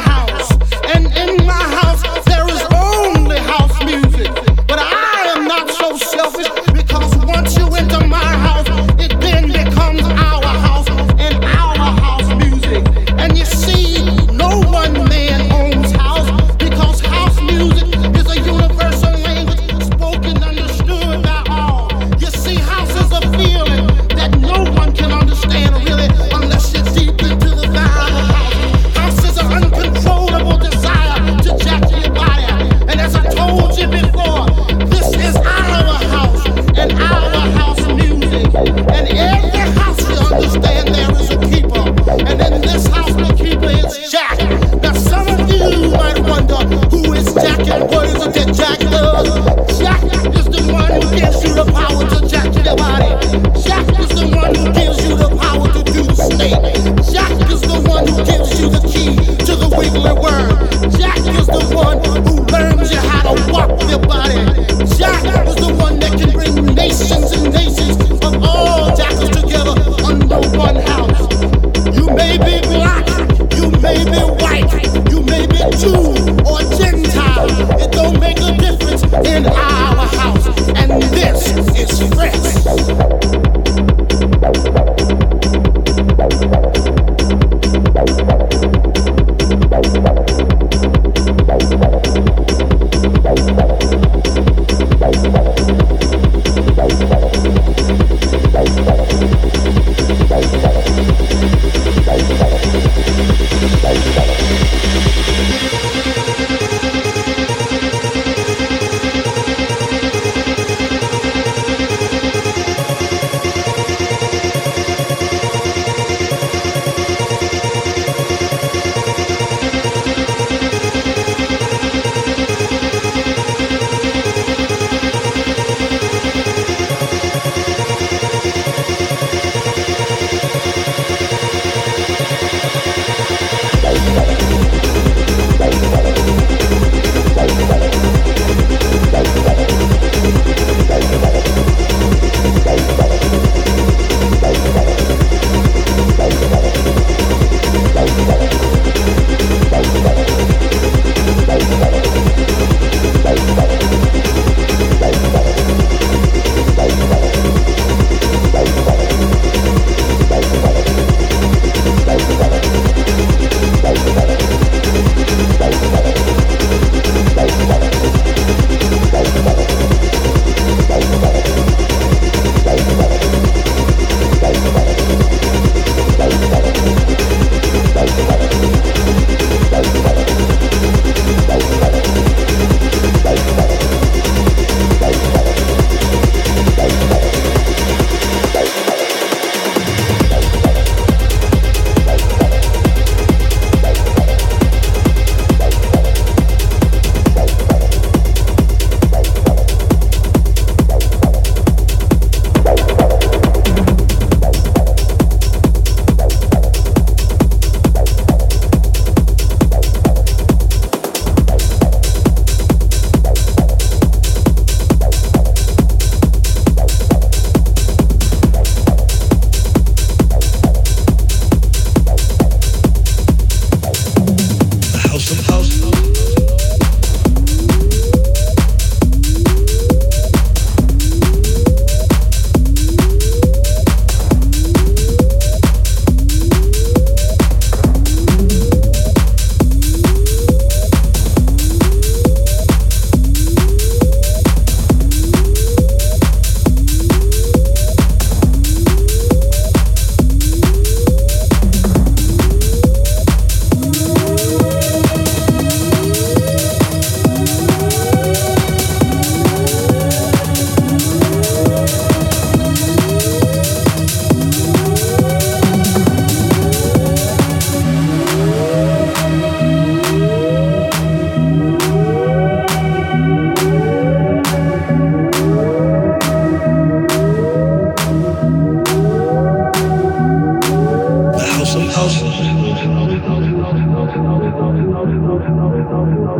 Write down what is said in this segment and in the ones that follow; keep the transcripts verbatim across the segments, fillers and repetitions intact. house, and in my house there is only house music. But I am not so selfish, because once you enter my house, it then becomes our house and our house music. And you see, no one man owns house, because house music is a universal language spoken, understood by all. You see, house is a feeling that no one can understand really unless you're deep into the vibe of house. House is an uncontrollable desire to jack your body. And as I told you before, this is our house and our house music. And every house you understand there is a keeper. And in this house the keeper is Jack. Now some of you might wonder, who is Jack and what is it that Jack does? Jack is the one who gives you the power to jack your body. Jack is the one who gives you the power to do the snake. Jack is the one who gives you the key to the wiggly worm. Jack is the one who learns you how to walk your body. Jack is the one that can bring nations and nations of all jackals together under one house. You may be black, you may be white, you may be Jew or Gentile. It don't make a difference in our house, and this is fresh. Thank you. Thank you.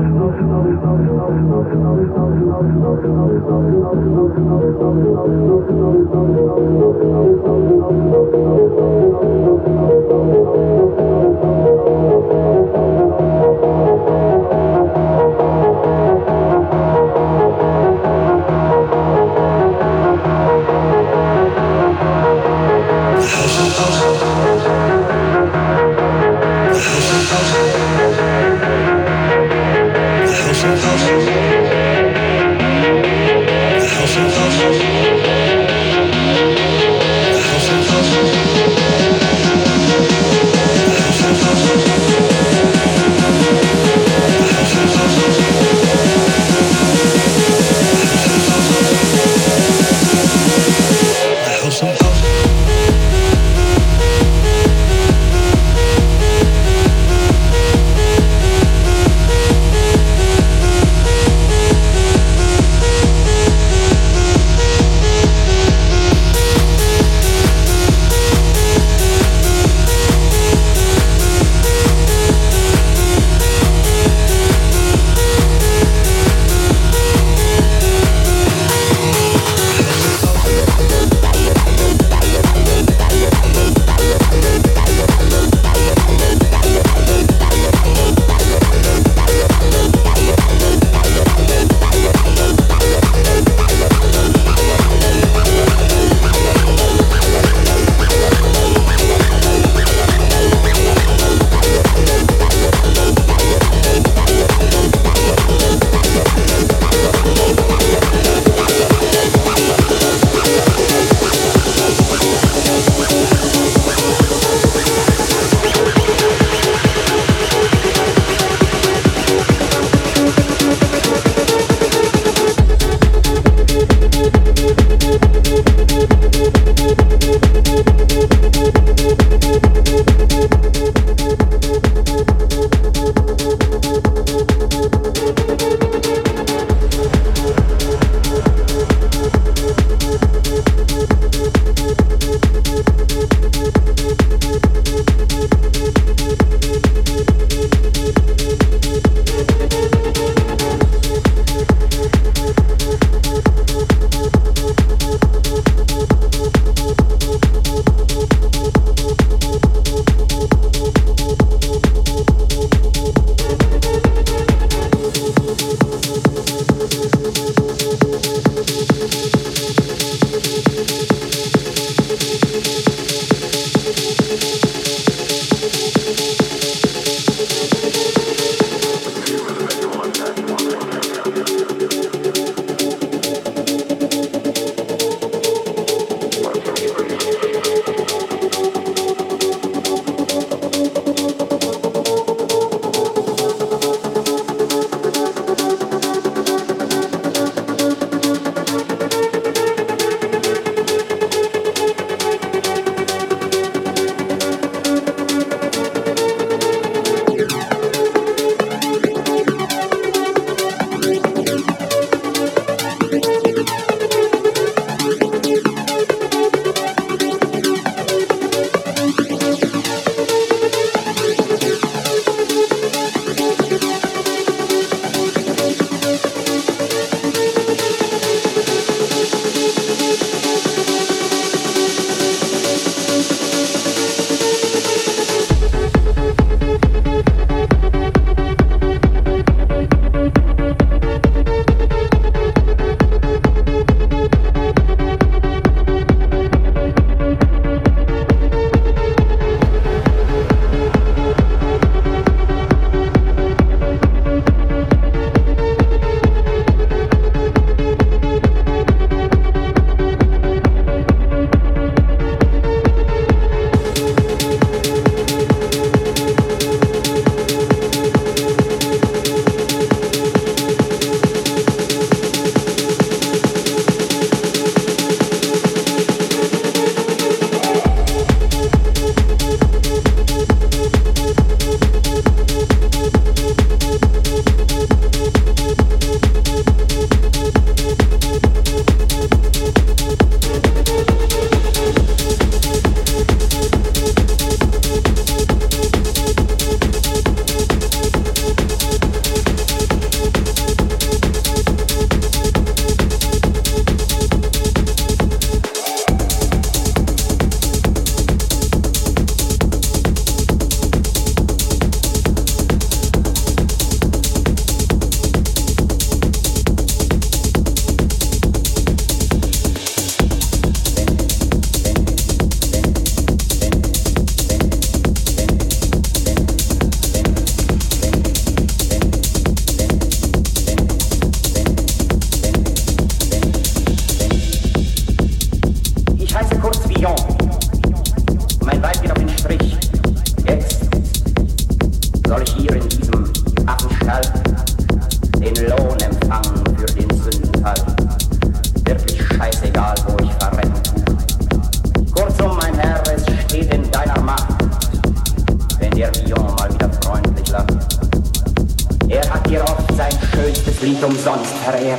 Er hat ihr oft sein schönstes Lied umsonst verehrt.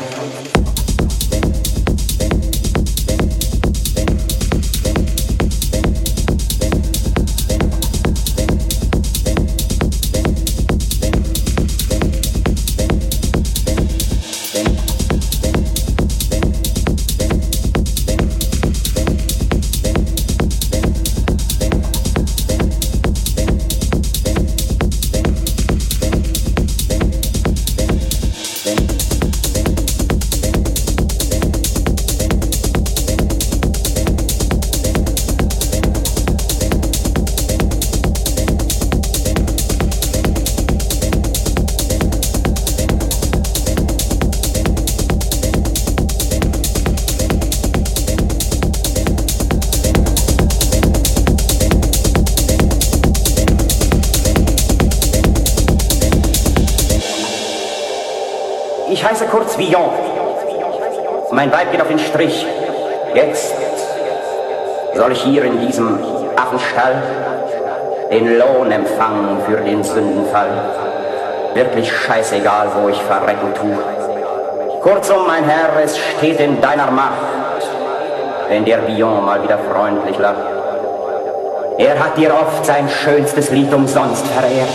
Ich heiße kurz Villon. Mein Weib geht auf den Strich. Jetzt soll ich hier in diesem Affenstall den Lohn empfangen für den Sündenfall. Wirklich scheißegal, wo ich verrecken tu. Kurzum, mein Herr, es steht in deiner Macht, wenn der Villon mal wieder freundlich lacht. Er hat dir oft sein schönstes Lied umsonst verehrt.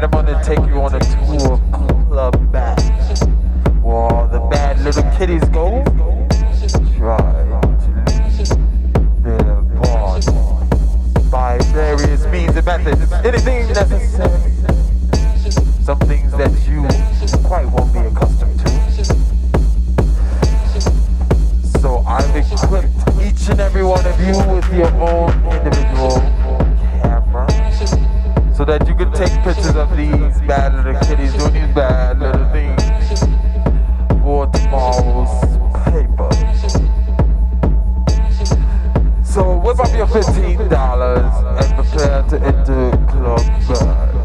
Tonight I'm gonna take you on a tour of Club Bad, where the bad little kitties go try to leave their bond by various means and methods. Anything necessary, some things that you quite won't be accustomed to. So I've equipped each and every one of you with your own individual camera, so that you can take pictures of these bad little kitties doing these bad little things for tomorrow's paper. So whip up your fifteen dollars and prepare to enter Club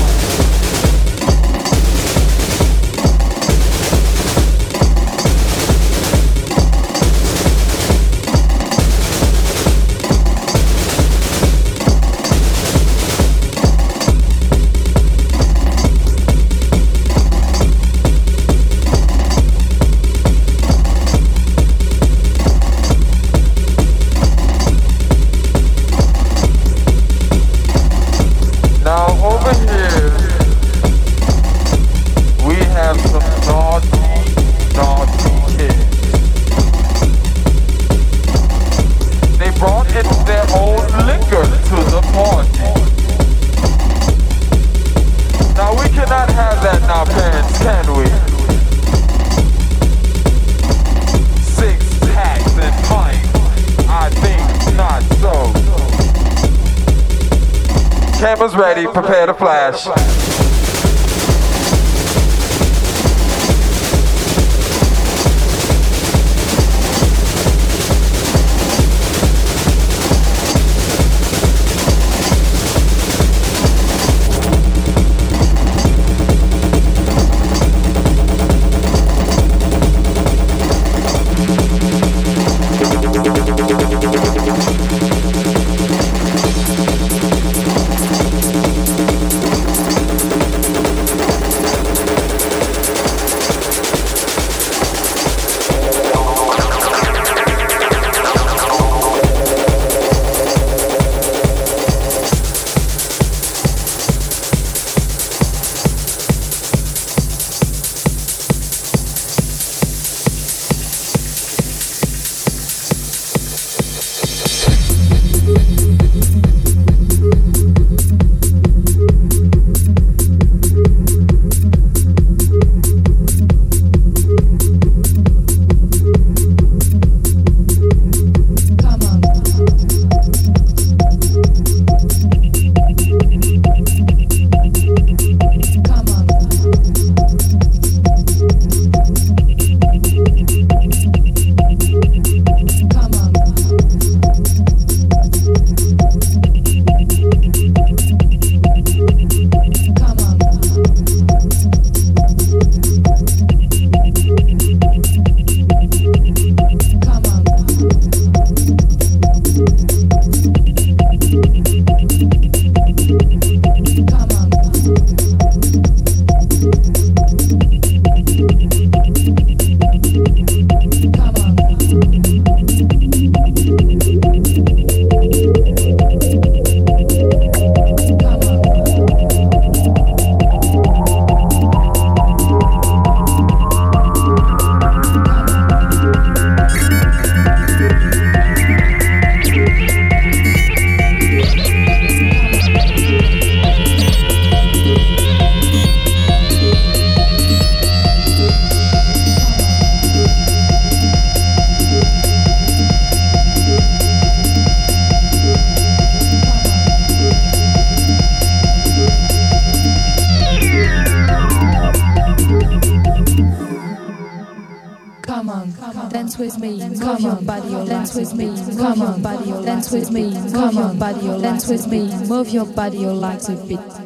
dance with me, come on, buddy, your dance with me, come on, buddy, your dance with me, come on, buddy, your dance with me, move your body, your legs a bit.